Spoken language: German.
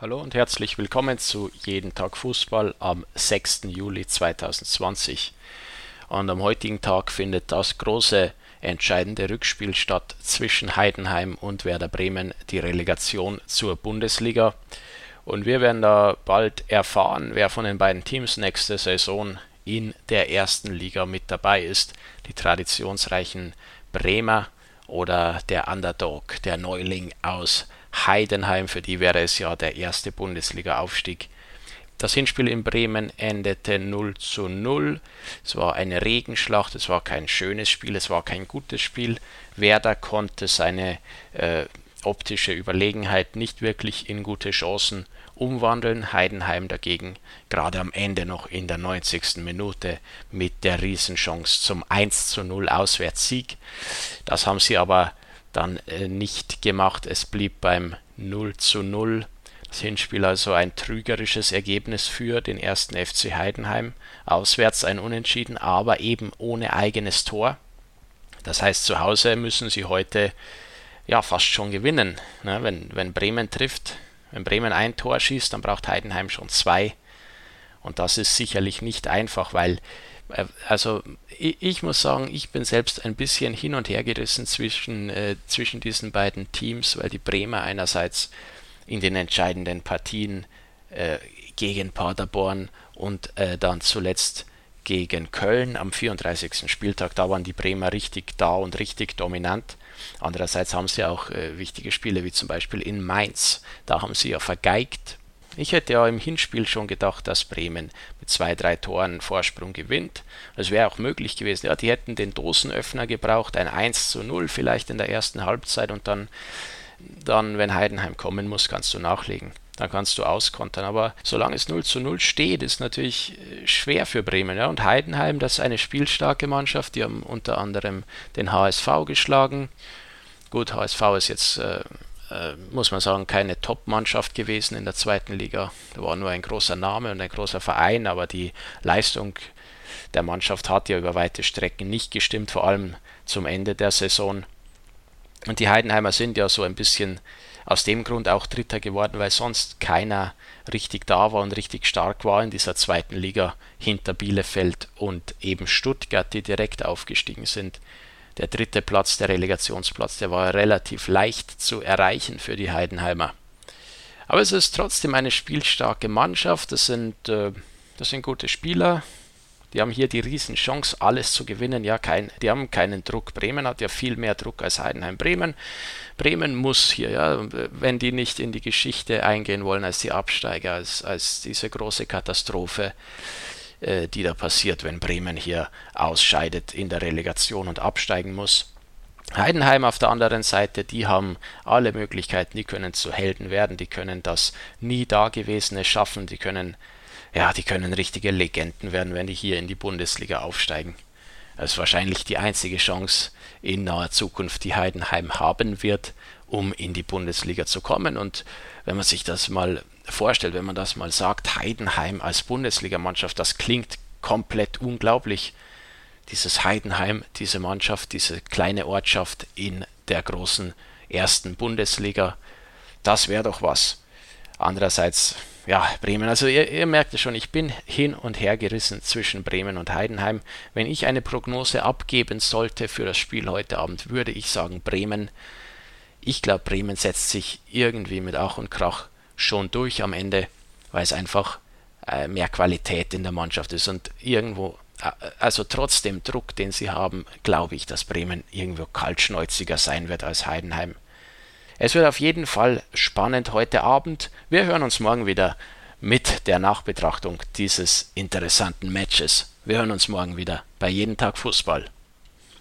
Hallo und herzlich willkommen zu Jeden Tag Fußball am 6. Juli 2020. Und am heutigen Tag findet das große, entscheidende Rückspiel statt zwischen Heidenheim und Werder Bremen, die Relegation zur Bundesliga. Und wir werden da bald erfahren, wer von den beiden Teams nächste Saison in der ersten Liga mit dabei ist. Die traditionsreichen Bremer oder der Underdog, der Neuling aus Heidenheim, für die wäre es ja der erste Bundesliga-Aufstieg. Das Hinspiel in Bremen endete 0:0. Es war eine Regenschlacht, es war kein schönes Spiel, es war kein gutes Spiel. Werder konnte seine optische Überlegenheit nicht wirklich in gute Chancen umwandeln. Heidenheim dagegen gerade am Ende noch in der 90. Minute mit der Riesenchance zum 1:0 Auswärtssieg. Das haben sie aber dann nicht gemacht. Es blieb beim 0:0. Das Hinspiel also ein trügerisches Ergebnis für den ersten FC Heidenheim. Auswärts ein Unentschieden, aber eben ohne eigenes Tor. Das heißt, zu Hause müssen sie heute ja fast schon gewinnen. Ne? Wenn Bremen trifft, wenn Bremen ein Tor schießt, dann braucht Heidenheim schon zwei. Und das ist sicherlich nicht einfach, weil also ich muss sagen, ich bin selbst ein bisschen hin und her gerissen zwischen diesen beiden Teams, weil die Bremer einerseits in den entscheidenden Partien gegen Paderborn und dann zuletzt gegen Köln am 34. Spieltag, da waren die Bremer richtig da und richtig dominant. Andererseits haben sie auch wichtige Spiele, wie zum Beispiel in Mainz, da haben sie ja vergeigt. Ich hätte ja im Hinspiel schon gedacht, dass Bremen mit 2-3 Toren Vorsprung gewinnt. Das wäre auch möglich gewesen. Ja, die hätten den Dosenöffner gebraucht, ein 1:0 vielleicht in der ersten Halbzeit und dann, wenn Heidenheim kommen muss, kannst du nachlegen. Dann kannst du auskontern. Aber solange es 0:0 steht, ist natürlich schwer für Bremen. Ja? Und Heidenheim, das ist eine spielstarke Mannschaft. Die haben unter anderem den HSV geschlagen. Gut, HSV ist jetzt muss man sagen, keine Top-Mannschaft gewesen in der zweiten Liga. Da war nur ein großer Name und ein großer Verein, aber die Leistung der Mannschaft hat ja über weite Strecken nicht gestimmt, vor allem zum Ende der Saison. Und die Heidenheimer sind ja so ein bisschen aus dem Grund auch Dritter geworden, weil sonst keiner richtig da war und richtig stark war in dieser zweiten Liga hinter Bielefeld und eben Stuttgart, die direkt aufgestiegen sind. Der dritte Platz, der Relegationsplatz, der war relativ leicht zu erreichen für die Heidenheimer. Aber es ist trotzdem eine spielstarke Mannschaft, das sind gute Spieler. Die haben hier die Riesenchance, alles zu gewinnen. Ja, die haben keinen Druck. Bremen hat ja viel mehr Druck als Heidenheim. Bremen muss hier, ja, wenn die nicht in die Geschichte eingehen wollen als die Absteiger, als diese große Katastrophe, die da passiert, wenn Bremen hier ausscheidet in der Relegation und absteigen muss. Heidenheim auf der anderen Seite, die haben alle Möglichkeiten, die können zu Helden werden, die können das nie Dagewesene schaffen, die können richtige Legenden werden, wenn die hier in die Bundesliga aufsteigen. Das ist wahrscheinlich die einzige Chance in naher Zukunft, die Heidenheim haben wird, um in die Bundesliga zu kommen. Und wenn man sich das mal vorstellt, wenn man das mal sagt, Heidenheim als Bundesligamannschaft, das klingt komplett unglaublich. Dieses Heidenheim, diese Mannschaft, diese kleine Ortschaft in der großen ersten Bundesliga, das wäre doch was. Andererseits, ja, Bremen, also ihr merkt es schon, ich bin hin und her gerissen zwischen Bremen und Heidenheim. Wenn ich eine Prognose abgeben sollte für das Spiel heute Abend, würde ich sagen Bremen. Ich glaube, Bremen setzt sich irgendwie mit Ach und Krach schon durch am Ende, weil es einfach mehr Qualität in der Mannschaft ist. Und irgendwo, also trotz dem Druck, den sie haben, glaube ich, dass Bremen irgendwo kaltschnäuziger sein wird als Heidenheim. Es wird auf jeden Fall spannend heute Abend. Wir hören uns morgen wieder mit der Nachbetrachtung dieses interessanten Matches. Wir hören uns morgen wieder bei Jeden Tag Fußball.